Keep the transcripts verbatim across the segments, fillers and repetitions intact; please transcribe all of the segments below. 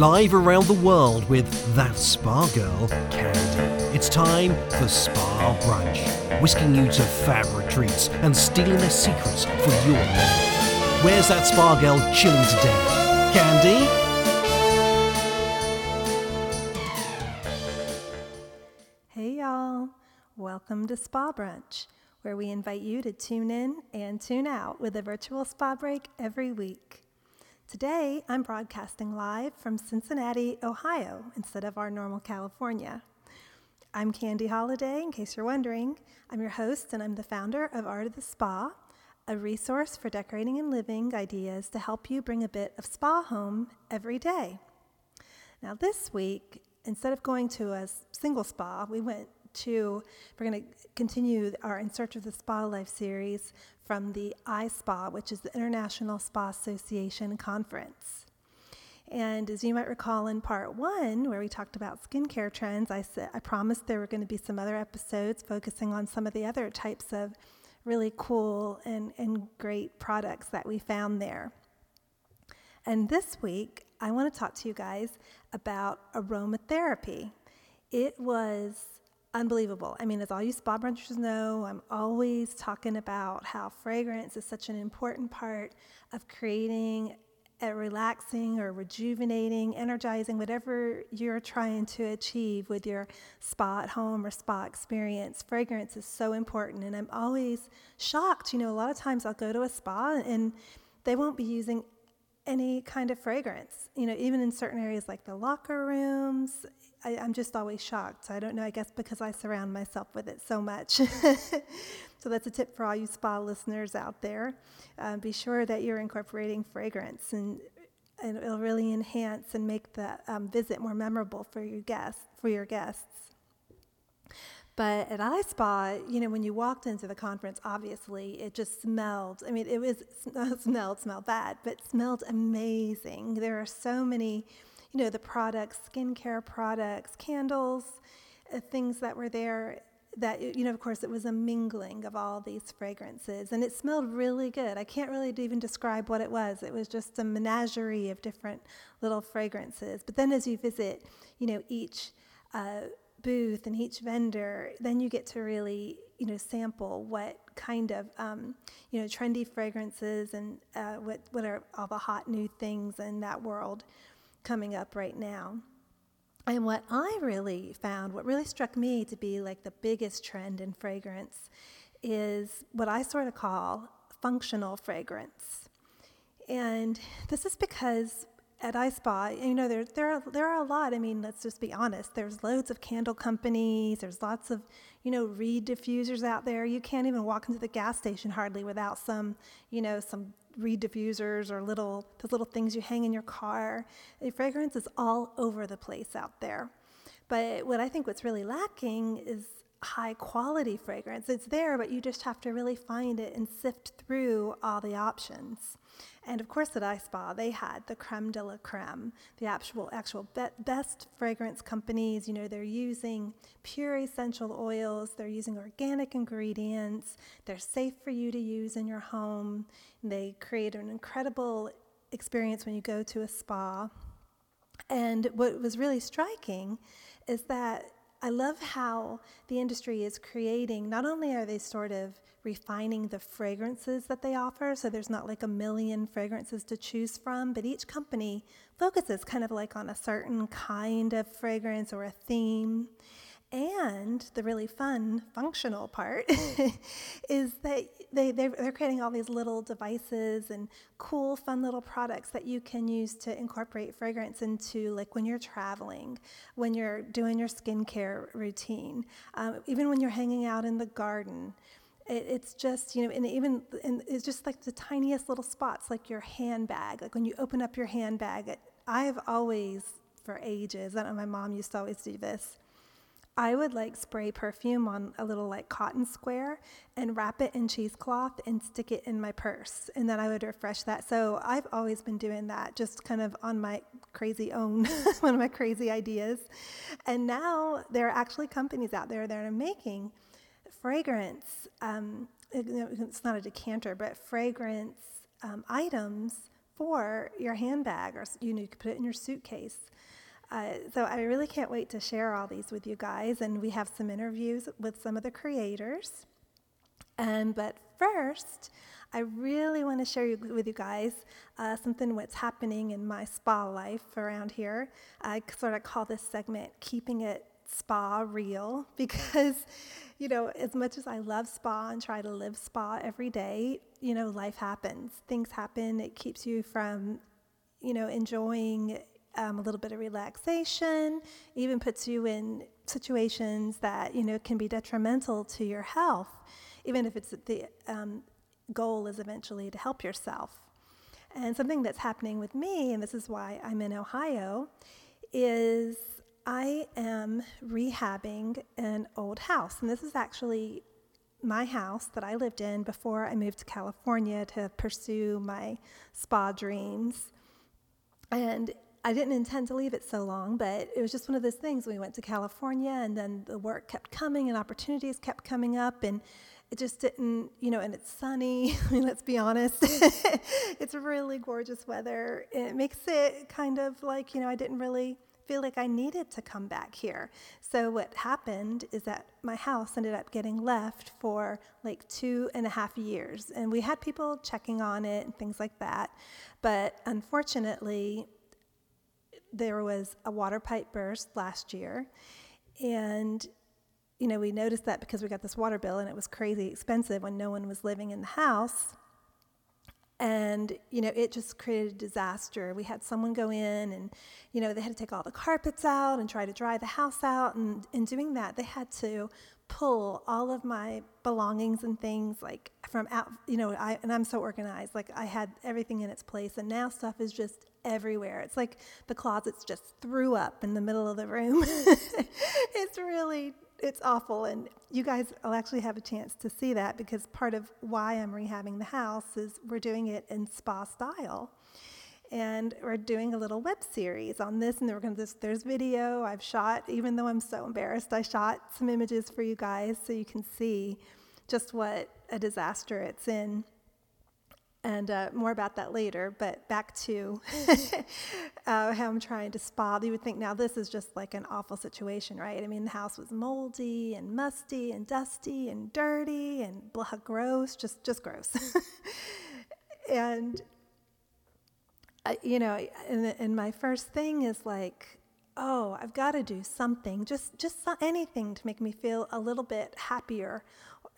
live around the world with that spa girl, Candy. It's time for Spa Brunch, whisking you to fab retreats and stealing their secrets for your life. Where's that spa girl chilling today? Candy? Welcome to Spa Brunch, where we invite you to tune in and tune out with a virtual spa break every week. Today, I'm broadcasting live from Cincinnati, Ohio, instead of our normal California. I'm Candy Holliday, in case you're wondering. I'm your host, and I'm the founder of Art of the Spa, a resource for decorating and living ideas to help you bring a bit of spa home every day. Now, this week, instead of going to a single spa, we went Two, we're going to continue our In Search of the Spa Life series from the iSPA, which is the International Spa Association conference. And as you might recall in part one, where we talked about skincare trends, I said I promised there were going to be some other episodes focusing on some of the other types of really cool and, and great products that we found there. And this week, I want to talk to you guys about aromatherapy. It was unbelievable. I mean, as all you spa brunchers know, I'm always talking about how fragrance is such an important part of creating a relaxing or rejuvenating, energizing, whatever you're trying to achieve with your spa at home or spa experience. Fragrance is so important. And I'm always shocked. You know, a lot of times I'll go to a spa and they won't be using any kind of fragrance, you know, even in certain areas like the locker rooms. I, I'm just always shocked. I don't know, I guess because I surround myself with it so much. So that's a tip for all you spa listeners out there. Uh, be sure that you're incorporating fragrance, and, and it'll really enhance and make the um, visit more memorable for your guests. For your guests. But at iSPA, you know, when you walked into the conference, obviously it just smelled. I mean, it was it smelled, smelled bad, but smelled amazing. There are so many, you know, the products, skincare products, candles, uh, things that were there that, you know, of course, it was a mingling of all these fragrances. And it smelled really good. I can't really even describe what it was. It was just a menagerie of different little fragrances. But then as you visit, you know, each uh booth and each vendor, then you get to really, you know, sample what kind of, um, you know, trendy fragrances and uh, what, what are all the hot new things in that world coming up right now. And what I really found, what really struck me to be like the biggest trend in fragrance is what I sort of call functional fragrance. And this is because at iSPA, you know, there there are, there are a lot. I mean, let's just be honest. There's loads of candle companies. There's lots of, you know, reed diffusers out there. You can't even walk into the gas station hardly without some, you know, some reed diffusers or little those little things you hang in your car. The fragrance is all over the place out there. But what I think what's really lacking is high quality fragrance. It's there, but you just have to really find it and sift through all the options. And of course at iSPA, they had the creme de la creme, the actual actual be- best fragrance companies. You know, they're using pure essential oils, they're using organic ingredients, they're safe for you to use in your home. And they create an incredible experience when you go to a spa. And what was really striking is that I love how the industry is creating, not only are they sort of refining the fragrances that they offer, so there's not like a million fragrances to choose from, but each company focuses kind of like on a certain kind of fragrance or a theme. And the really fun functional part is that they, they're, they're creating all these little devices and cool, fun little products that you can use to incorporate fragrance into, like when you're traveling, when you're doing your skincare routine, um, even when you're hanging out in the garden. It, it's just, you know, and even and it's just like the tiniest little spots, like your handbag. Like when you open up your handbag, it, I've always, for ages, I don't know, my mom used to always do this. I would like spray perfume on a little like cotton square and wrap it in cheesecloth and stick it in my purse. And then I would refresh that. So I've always been doing that, just kind of on my crazy own, one of my crazy ideas. And now there are actually companies out there that are making fragrance. Um, it, it's not a decanter, but fragrance um, items for your handbag, or you know, you could put it in your suitcase. Uh, so I really can't wait to share all these with you guys, and we have some interviews with some of the creators. Um, but first, I really want to share you, with you guys uh, something what's happening in my spa life around here. I sort of call this segment Keeping It Spa Real, because, you know, as much as I love spa and try to live spa every day, you know, life happens. Things happen. It keeps you from, you know, enjoying um, a little bit of relaxation, even puts you in situations that, you know, can be detrimental to your health, even if it's the um, goal is eventually to help yourself. And something that's happening with me, and this is why I'm in Ohio, is I am rehabbing an old house. And this is actually my house that I lived in before I moved to California to pursue my spa dreams. And I didn't intend to leave it so long, but it was just one of those things. We went to California, and then the work kept coming and opportunities kept coming up, and it just didn't, you know, and it's sunny. I mean, let's be honest. It's really gorgeous weather. It makes it kind of like, you know, I didn't really feel like I needed to come back here. So what happened is that my house ended up getting left for like two and a half years. And we had people checking on it and things like that. But unfortunately, there was a water pipe burst last year. And, you know, we noticed that because we got this water bill, and it was crazy expensive when no one was living in the house. And, you know, it just created a disaster. We had someone go in, and, you know, they had to take all the carpets out and try to dry the house out. And in doing that, they had to pull all of my belongings and things, like, from out, you know, I, and I'm so organized. Like, I had everything in its place, and now stuff is just everywhere. It's like the closets just threw up in the middle of the room. It's really... It's awful, and you guys will actually have a chance to see that, because part of why I'm rehabbing the house is we're doing it in spa style, and we're doing a little web series on this, and we're going to. There's video I've shot. Even though I'm so embarrassed, I shot some images for you guys so you can see just what a disaster it's in, and uh, more about that later. But back to uh, how I'm trying to spa. You would think now this is just like an awful situation, right? I mean, the house was moldy and musty and dusty and dirty and blah, gross, just just gross. And, uh, you know, and, and my first thing is like, oh, I've got to do something, just just anything to make me feel a little bit happier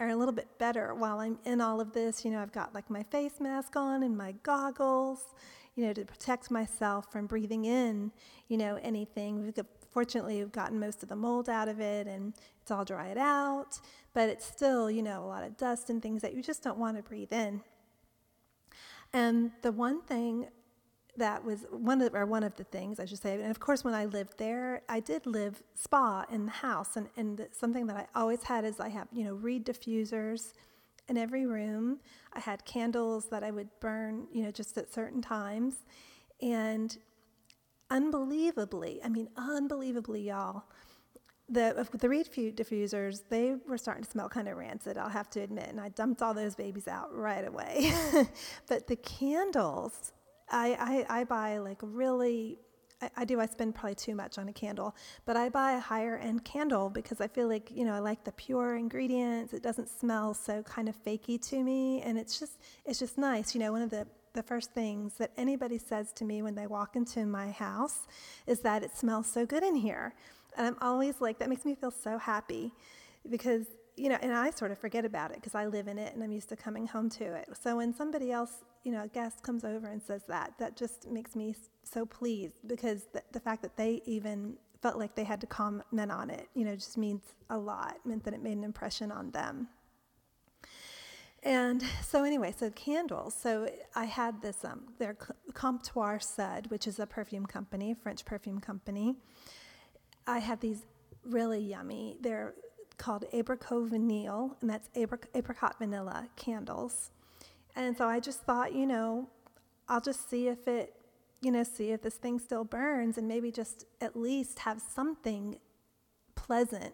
or a little bit better while I'm in all of this. You know, I've got like my face mask on and my goggles, you know, to protect myself from breathing in, you know, anything. We've got, fortunately, we've gotten most of the mold out of it, and it's all dried out, but it's still, you know, a lot of dust and things that you just don't want to breathe in. And the one thing that was one of, or one of the things I should say, and of course when I lived there, I did live spa in the house, and, and something that I always had is I have, you know, reed diffusers in every room. I had candles that I would burn, you know, just at certain times, and unbelievably, I mean, unbelievably, y'all, the the reed diffusers, they were starting to smell kind of rancid, I'll have to admit, and I dumped all those babies out right away. But the candles... I, I, I buy like really, I, I do, I spend probably too much on a candle, but I buy a higher end candle because I feel like, you know, I like the pure ingredients. It doesn't smell so kind of fakey to me. And it's just, it's just nice. You know, one of the, the first things that anybody says to me when they walk into my house is that it smells so good in here. And I'm always like, that makes me feel so happy because, you know, and I sort of forget about it because I live in it and I'm used to coming home to it. So when somebody else, you know, a guest comes over and says that, that just makes me so pleased, because the, the fact that they even felt like they had to comment on it, you know, just means a lot. It meant that it made an impression on them. And so anyway, so candles. So I had this, um, their Comptoir Sud, which is a perfume company, French perfume company. I had these really yummy, they're called Apricot Vanille, and that's apric- apricot vanilla candles. And so I just thought, you know, I'll just see if it, you know, see if this thing still burns, and maybe just at least have something pleasant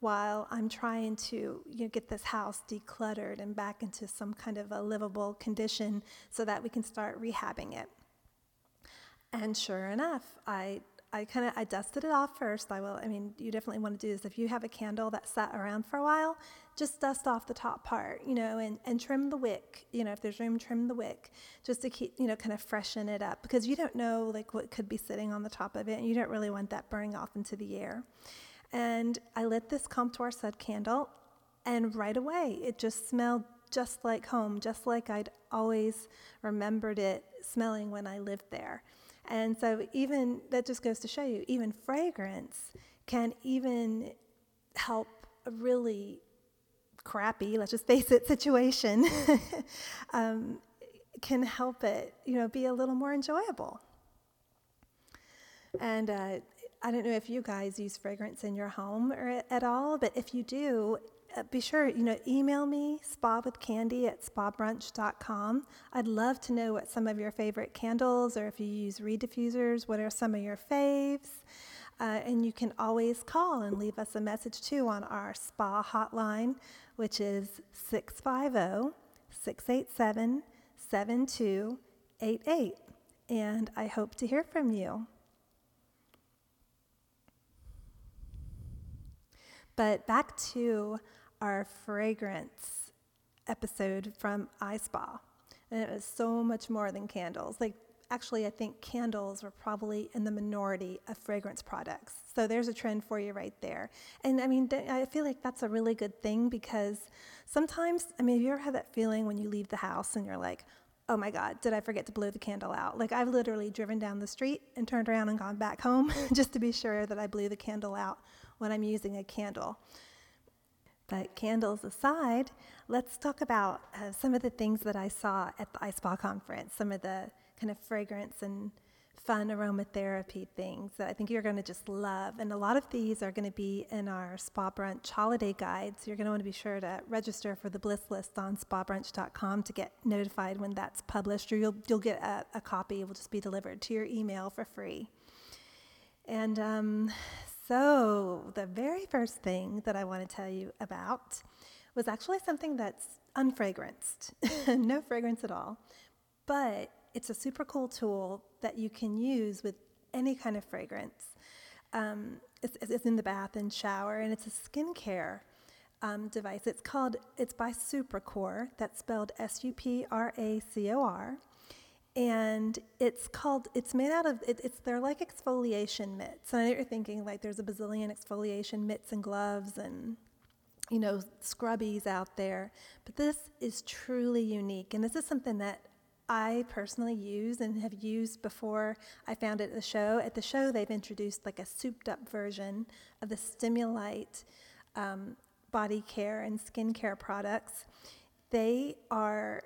while I'm trying to, you know, get this house decluttered and back into some kind of a livable condition so that we can start rehabbing it. And sure enough, I I kind of I dusted it off first. I will. I mean, you definitely want to do this if you have a candle that sat around for a while. Just dust off the top part, you know, and, and trim the wick. You know, if there's room, trim the wick just to keep, you know, kind of freshen it up, because you don't know like what could be sitting on the top of it, and you don't really want that burning off into the air. And I lit this Comptoir Sud candle, and right away it just smelled just like home, just like I'd always remembered it smelling when I lived there. And so even, that just goes to show you, even fragrance can even help a really crappy, let's just face it, situation, um, can help it, you know, be a little more enjoyable. And uh, I don't know if you guys use fragrance in your home or at all, but if you do, Uh, be sure, you know, email me, spawithcandy at spabrunch dot com. I'd love to know what some of your favorite candles, or if you use reed diffusers, what are some of your faves? Uh, and you can always call and leave us a message, too, on our spa hotline, which is six five zero, six eight seven, seven two eight eight. And I hope to hear from you. But back to our fragrance episode from iSpa, and it was so much more than candles. Like, actually, I think candles were probably in the minority of fragrance products. So there's a trend for you right there. And I mean, I feel like that's a really good thing, because sometimes, I mean, have you ever had that feeling when you leave the house and you're like, oh my God, did I forget to blow the candle out? Like, I've literally driven down the street and turned around and gone back home just to be sure that I blew the candle out when I'm using a candle. But candles aside, let's talk about uh, some of the things that I saw at the iSpa conference, some of the kind of fragrance and fun aromatherapy things that I think you're going to just love. And a lot of these are going to be in our Spa Brunch holiday guide, so you're going to want to be sure to register for the Bliss List on spa brunch dot com to get notified when that's published, or you'll, you'll get a, a copy. It will just be delivered to your email for free. And um, so the very first thing that I want to tell you about was actually something that's unfragranced, no fragrance at all, but it's a super cool tool that you can use with any kind of fragrance. Um, it's, it's in the bath and shower, and it's a skincare um, device. It's called, it's by Supracor, that's spelled S U P R A C O R. And it's called, it's made out of, it, it's they're like exfoliation mitts. And I know you're thinking, like, there's a bazillion exfoliation mitts and gloves and, you know, scrubbies out there. But this is truly unique. And this is something that I personally use and have used before I found it at the show. At the show, they've introduced like a souped-up version of the Stimulite um, body care and skincare products. They are...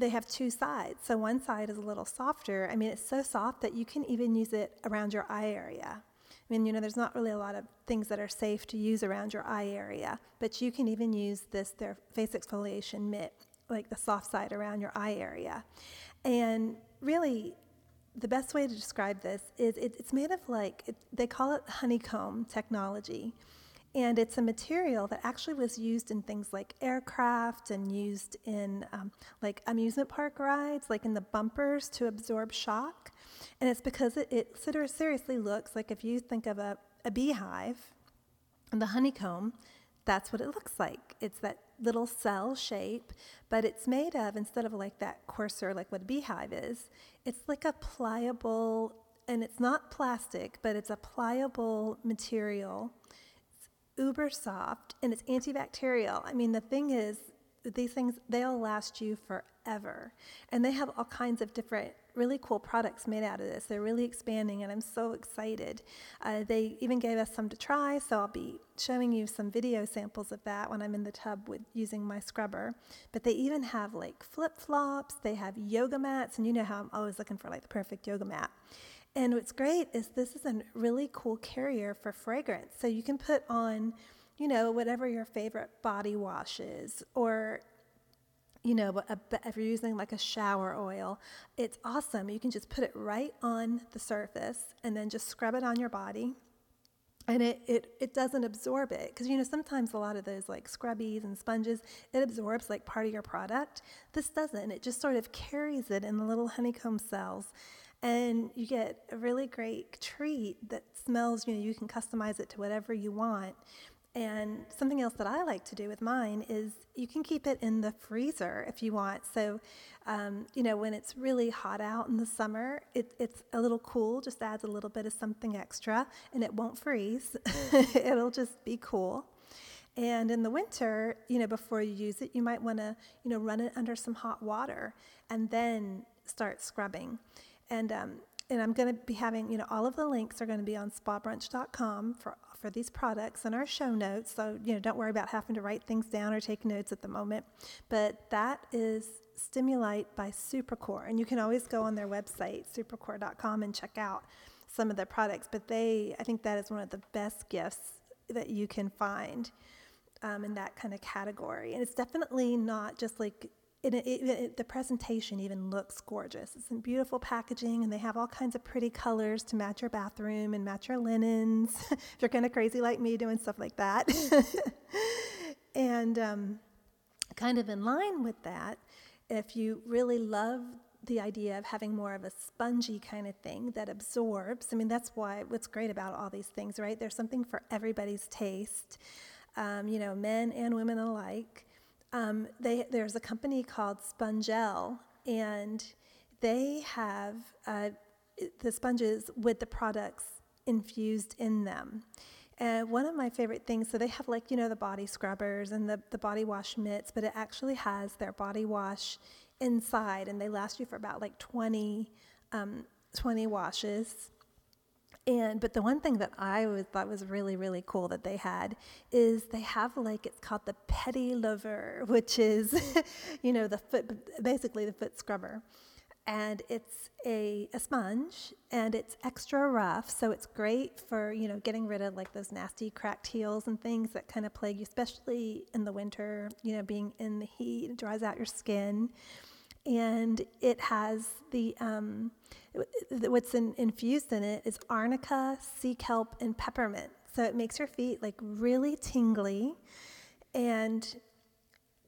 They have two sides. So one side is a little softer. I mean, it's so soft that you can even use it around your eye area. I mean, you know, there's not really a lot of things that are safe to use around your eye area, but you can even use this, their face exfoliation mitt, like the soft side around your eye area. And really, the best way to describe this is it, it's made of like, it, they call it honeycomb technology. And it's a material that actually was used in things like aircraft and used in um, like amusement park rides, like in the bumpers to absorb shock. And it's because it, it seriously looks like, if you think of a, a beehive and the honeycomb, that's what it looks like. It's that little cell shape, but it's made of, instead of like that coarser, like what a beehive is, it's like a pliable, and it's not plastic, but it's a pliable material, uber soft, and it's antibacterial. I mean, the thing is, these things, they'll last you forever. And they have all kinds of different really cool products made out of this. They're really expanding, and I'm so excited. Uh, they even gave us some to try, so I'll be showing you some video samples of that when I'm in the tub with using my scrubber. But they even have like flip-flops, they have yoga mats, and you know how I'm always looking for like the perfect yoga mat. And what's great is this is a really cool carrier for fragrance. So you can put on, you know, whatever your favorite body wash is, or, you know, a, if you're using like a shower oil, it's awesome. You can just put it right on the surface and then just scrub it on your body. And it, it, it doesn't absorb it, because, you know, sometimes a lot of those like scrubbies and sponges, it absorbs like part of your product. This doesn't. It just sort of carries it in the little honeycomb cells. and you get a really great treat that smells, you know, you can customize it to whatever you want. And something else that I like to do with mine is you can keep it in the freezer if you want. So, um, you know, when it's really hot out in the summer, it, it's a little cool, just adds a little bit of something extra, and it won't freeze. It'll just be cool. And in the winter, you know, before you use it, you might want to, you know, run it under some hot water and then start scrubbing. And um, and I'm going to be having, you know, all of the links are going to be on spa brunch dot com for for these products and our show notes. So, you know, don't worry about having to write things down or take notes at the moment. But that is Stimulite by Supracor. And you can always go on their website, supracor dot com, and check out some of their products. But they, I think that is one of the best gifts that you can find um, in that kind of category. And it's definitely not just like, It, it, it, the presentation even looks gorgeous. It's in beautiful packaging, and they have all kinds of pretty colors to match your bathroom and match your linens, if you're kind of crazy like me doing stuff like that. And um, kind of in line with that, if you really love the idea of having more of a spongy kind of thing that absorbs, I mean, that's why what's great about all these things, right? There's something for everybody's taste, um, you know, men and women alike. Um, they, there's a company called SpongeL, and they have uh, the sponges with the products infused in them. And one of my favorite things, so they have, like, you know, the body scrubbers and the, the body wash mitts, but it actually has their body wash inside, and they last you for about like twenty, um, twenty washes. And, but the one thing that I was, thought was really, really cool that they had is they have, like, it's called the Petit Lover, which is, you know, the foot, basically the foot scrubber. And it's a, a sponge, and it's extra rough. So it's great for, you know, getting rid of, like, those nasty cracked heels and things that kind of plague you, especially in the winter, you know, being in the heat, it dries out your skin. And it has the, um, what's in, infused in it is arnica, sea kelp, and peppermint. So it makes your feet, like, really tingly. And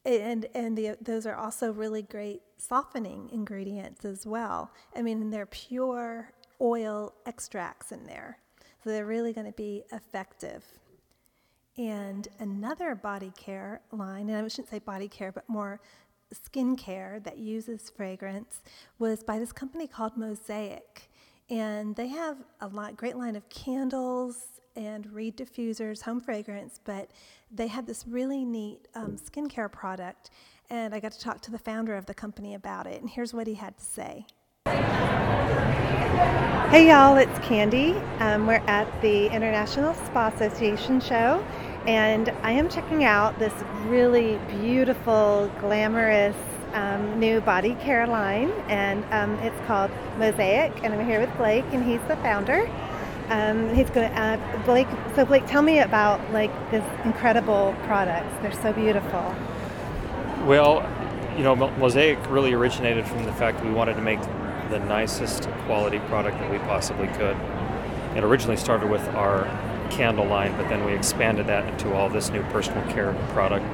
and and the, those are also really great softening ingredients as well. I mean, they're pure oil extracts in there. So they're really going to be effective. And another body care line, and I shouldn't say body care, but more skincare that uses fragrance, was by this company called Mosaic, and they have a lot great line of candles and reed diffusers, home fragrance, but they had this really neat um, skincare product, and I got to talk to the founder of the company about it, and here's what he had to say. Hey y'all, it's Candy. Um, we're at the International Spa Association show, and I am checking out this really beautiful, glamorous um, new body care line, and um, it's called Mosaic, and I'm here with Blake, and he's the founder. Um, he's going to add, Blake, so Blake, tell me about, like, this incredible products. They're so beautiful. Well, you know, Mosaic really originated from the fact that we wanted to make the nicest quality product that we possibly could. It originally started with our candle line, but then we expanded that into all this new personal care product.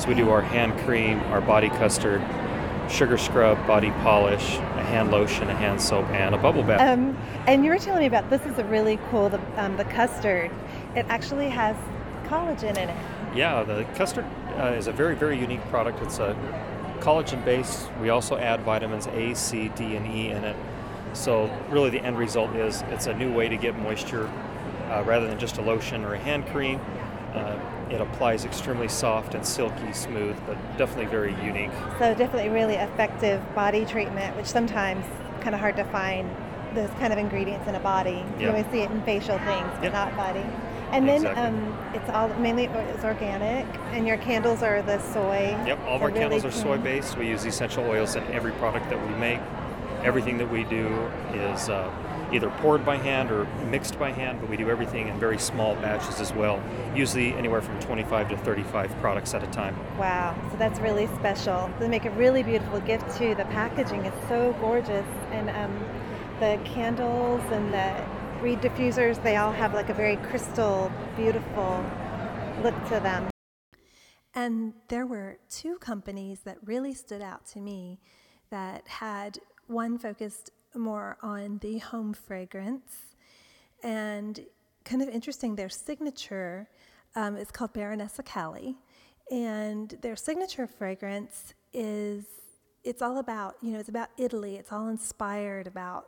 So we do our hand cream, our body custard, sugar scrub, body polish, a hand lotion, a hand soap, and a bubble bath. Um, and you were telling me about, this is a really cool, the, um, the custard. It actually has collagen in it. Yeah, the custard uh, is a very, very unique product. It's a collagen base. We also add vitamins A, C, D, and E in it. So really the end result is it's a new way to get moisture. Uh, rather than just a lotion or a hand cream, uh, it applies extremely soft and silky smooth, but definitely very unique. So definitely really effective body treatment, which sometimes kind of hard to find those kind of ingredients in a body. Yep. You always see it in facial things, but yep. not body. And then exactly. um, it's all mainly it's organic, and your candles are the soy. Yep, all of our really candles are soy based. We use essential oils in every product that we make. Everything that we do is Uh, either poured by hand or mixed by hand, but we do everything in very small batches as well, usually anywhere from twenty-five to thirty-five products at a time. Wow, so that's really special. They make a really beautiful gift too. The packaging is so gorgeous, and um, the candles and the reed diffusers, they all have, like, a very crystal, beautiful look to them. And there were two companies that really stood out to me that had one focused more on the home fragrance. And kind of interesting, their signature um, is called Baronessa Cali. And their signature fragrance is, it's all about, you know, it's about Italy. It's all inspired about,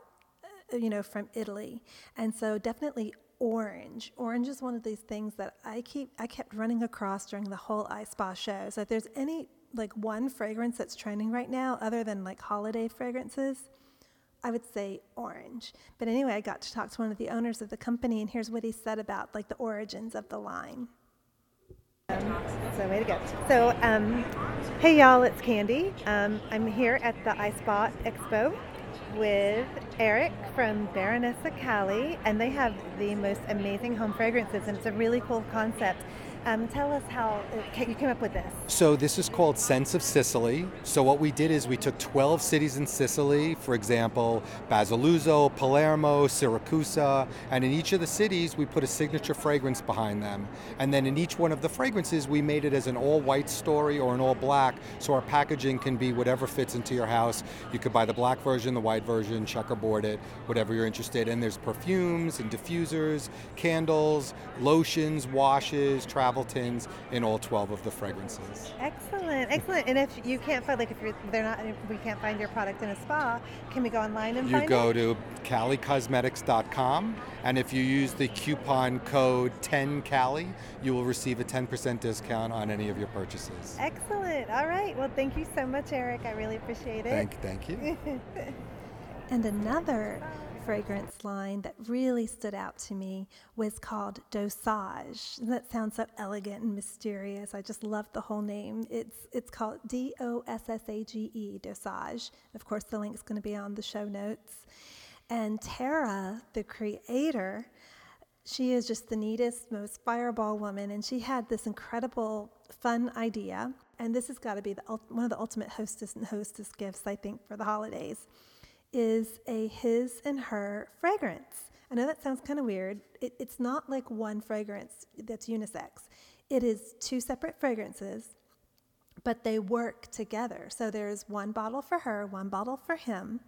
you know, from Italy. And so definitely orange. Orange is one of these things that I keep, I kept running across during the whole iSPA show. So if there's any, like, one fragrance that's trending right now, other than like holiday fragrances, I would say orange. But anyway, I got to talk to one of the owners of the company, and here's what he said about like the origins of the line. So way to go. So, um, hey y'all, it's Candy. Um, I'm here at the iSPA Expo with Eric from Baronessa Cali, and they have the most amazing home fragrances, and it's a really cool concept. Um, tell us how it, you came up with this. So this is called Sense of Sicily. So what we did is we took twelve cities in Sicily, for example, Basiluzzo, Palermo, Siracusa, and in each of the cities we put a signature fragrance behind them. And then in each one of the fragrances we made it as an all-white story or an all-black, so our packaging can be whatever fits into your house. You could buy the black version, the white version, checkerboard it, whatever you're interested in. And there's perfumes and diffusers, candles, lotions, washes, travel tins in all twelve of the fragrances. Excellent, excellent. And if you can't find, like, if you're, they're not, if we can't find your product in a spa, can we go online and you find it? You go to Cali Cosmetics dot com, and if you use the coupon code ten Cali, you will receive a ten percent discount on any of your purchases. Excellent. All right. Well, thank you so much, Eric. I really appreciate it. Thank, thank you. And another fragrance line that really stood out to me was called Dosage. That sounds so elegant and mysterious. I just love the whole name. It's it's called D O S S A G E, Dosage. Of course, the link's going to be on the show notes. And Tara, the creator, she is just the neatest, most fireball woman, and she had this incredible, fun idea. And this has got to be the, one of the ultimate hostess and hostess gifts, I think, for the holidays. Is a his and her fragrance. I know that sounds kind of weird. It, it's not like one fragrance that's unisex. It is two separate fragrances, but they work together. So there's one bottle for her, one bottle for him,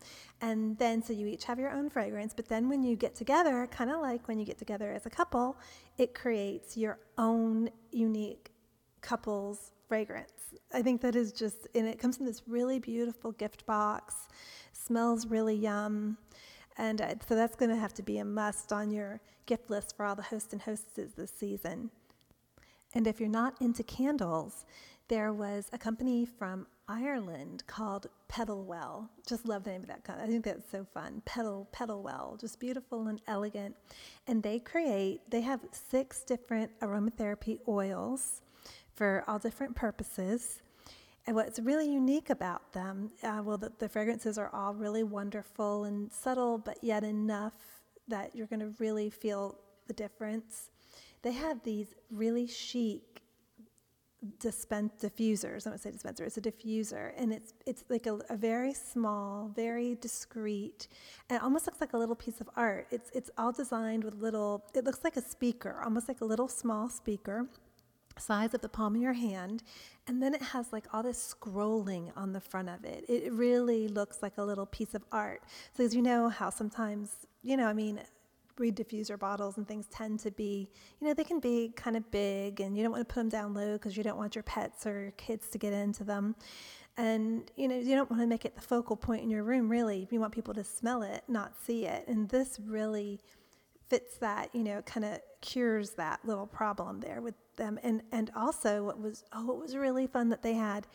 and then so you each have your own fragrance, but then when you get together, kind of like when you get together as a couple, it creates your own unique couple's fragrance. I think that is just, and it comes in this really beautiful gift box, smells really yum, and uh, so that's going to have to be a must on your gift list for all the hosts and hostesses this season. And if you're not into candles, there was a company from Ireland called Petalwell. Just love the name of that company. I think that's so fun. Petal, Petalwell, just beautiful and elegant. And they create, they have six different aromatherapy oils for all different purposes. And what's really unique about them, uh, well, the, the fragrances are all really wonderful and subtle, but yet enough that you're going to really feel the difference. They have these really chic dispense diffusers. I don't say dispenser, it's a diffuser. And it's it's like a, a very small, very discreet, and it almost looks like a little piece of art. It's it's all designed with little, it looks like a speaker, almost like a little small speaker, size of the palm of your hand, and then it has like all this scrolling on the front of it. It really looks like a little piece of art. So as you know how sometimes, you know, I mean, reed diffuser bottles and things tend to be, you know, they can be kind of big, and you don't want to put them down low because you don't want your pets or your kids to get into them. And, you know, you don't want to make it the focal point in your room, really. You want people to smell it, not see it. And this really fits that, you know, kind of cures that little problem there with them. And and also what was, oh, it was really fun that they had,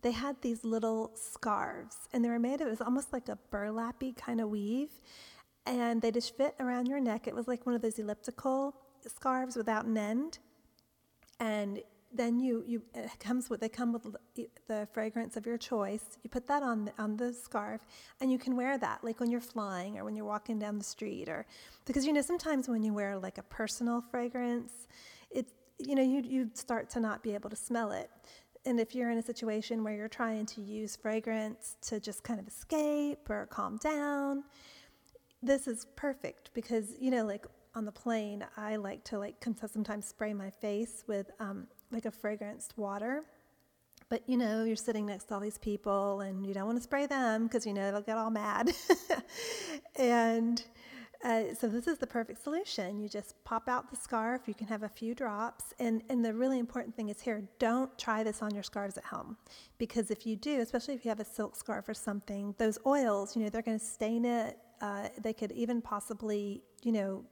they had these little scarves, and they were made of, it was almost like a burlappy kind of weave, and they just fit around your neck. It was like one of those elliptical scarves without an end. And then you, you it comes with, they come with the fragrance of your choice. You put that on the, on the scarf, and you can wear that like when you're flying or when you're walking down the street, or because, you know, sometimes when you wear like a personal fragrance, it's, you know, you you start to not be able to smell it. And if you're in a situation where you're trying to use fragrance to just kind of escape or calm down, this is perfect because, you know, like on the plane, I like to like sometimes spray my face with um, like a fragranced water. But, you know, you're sitting next to all these people and you don't want to spray them because, you know, they'll get all mad. and uh, so this is the perfect solution. You just pop out the scarf. You can have a few drops. And, and the really important thing is here, don't try this on your scarves at home. Because if you do, especially if you have a silk scarf or something, those oils, you know, they're going to stain it. Uh, they could even possibly, you know,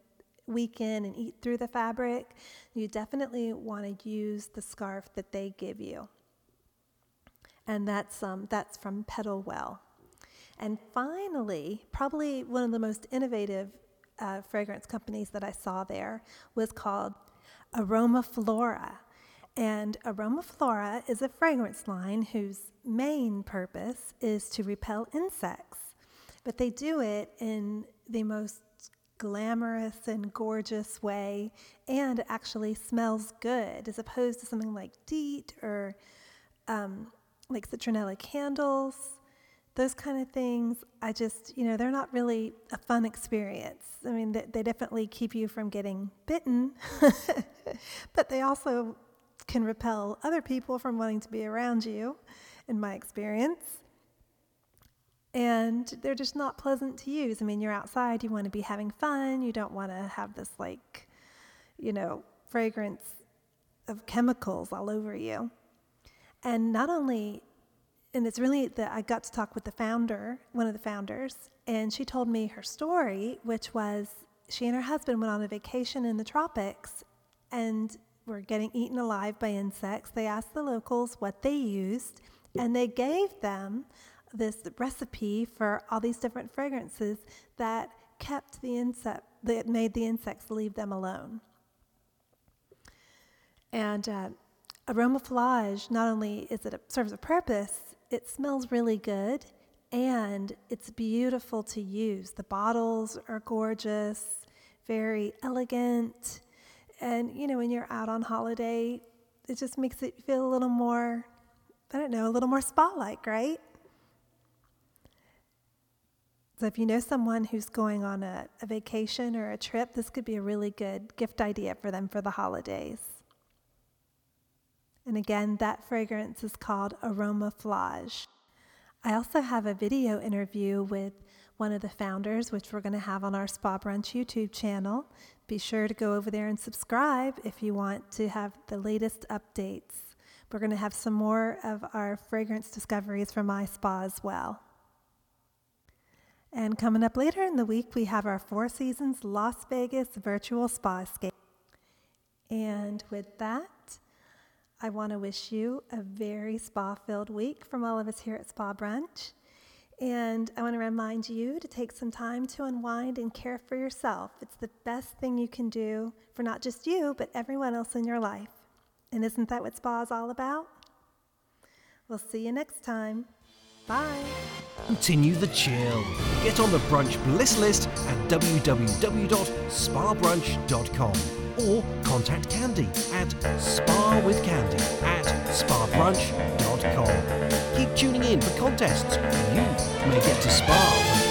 weaken and eat through the fabric. You definitely want to use the scarf that they give you. And that's um, that's from Petalwell. And finally, probably one of the most innovative uh, fragrance companies that I saw there was called Aromaflora. And Aromaflora is a fragrance line whose main purpose is to repel insects. But they do it in the most glamorous and gorgeous way and actually smells good, as opposed to something like DEET or... Um, like citronella candles, those kind of things. I just, you know, they're not really a fun experience. I mean, they, they definitely keep you from getting bitten, but they also can repel other people from wanting to be around you, in my experience. And they're just not pleasant to use. I mean, you're outside, you want to be having fun. You don't want to have this, like, you know, fragrance of chemicals all over you. And not only, and it's really that I got to talk with the founder, one of the founders, and she told me her story, which was she and her husband went on a vacation in the tropics and were getting eaten alive by insects. They asked the locals what they used, and they gave them this recipe for all these different fragrances that kept the insect, that made the insects leave them alone. And, uh, Aromaflage, not only is it a, serves a purpose, it smells really good, and it's beautiful to use. The bottles are gorgeous, very elegant, and, you know, when you're out on holiday, it just makes it feel a little more, I don't know, a little more spa-like, right? So if you know someone who's going on a, a vacation or a trip, this could be a really good gift idea for them for the holidays. And again, that fragrance is called Aromaflage. I also have a video interview with one of the founders, which we're going to have on our Spa Brunch YouTube channel. Be sure to go over there and subscribe if you want to have the latest updates. We're going to have some more of our fragrance discoveries from iSPA as well. And coming up later in the week, we have our Four Seasons Las Vegas virtual spa escape. And with that, I want to wish you a very spa-filled week from all of us here at Spa Brunch. And I want to remind you to take some time to unwind and care for yourself. It's the best thing you can do for not just you, but everyone else in your life. And isn't that what spa is all about? We'll see you next time. Bye. Continue the chill. Get on the Brunch Bliss List at w w w dot spa brunch dot com. Or contact Candy at spawithcandy at spa brunch dot com. Keep tuning in for contests. You may get to spa.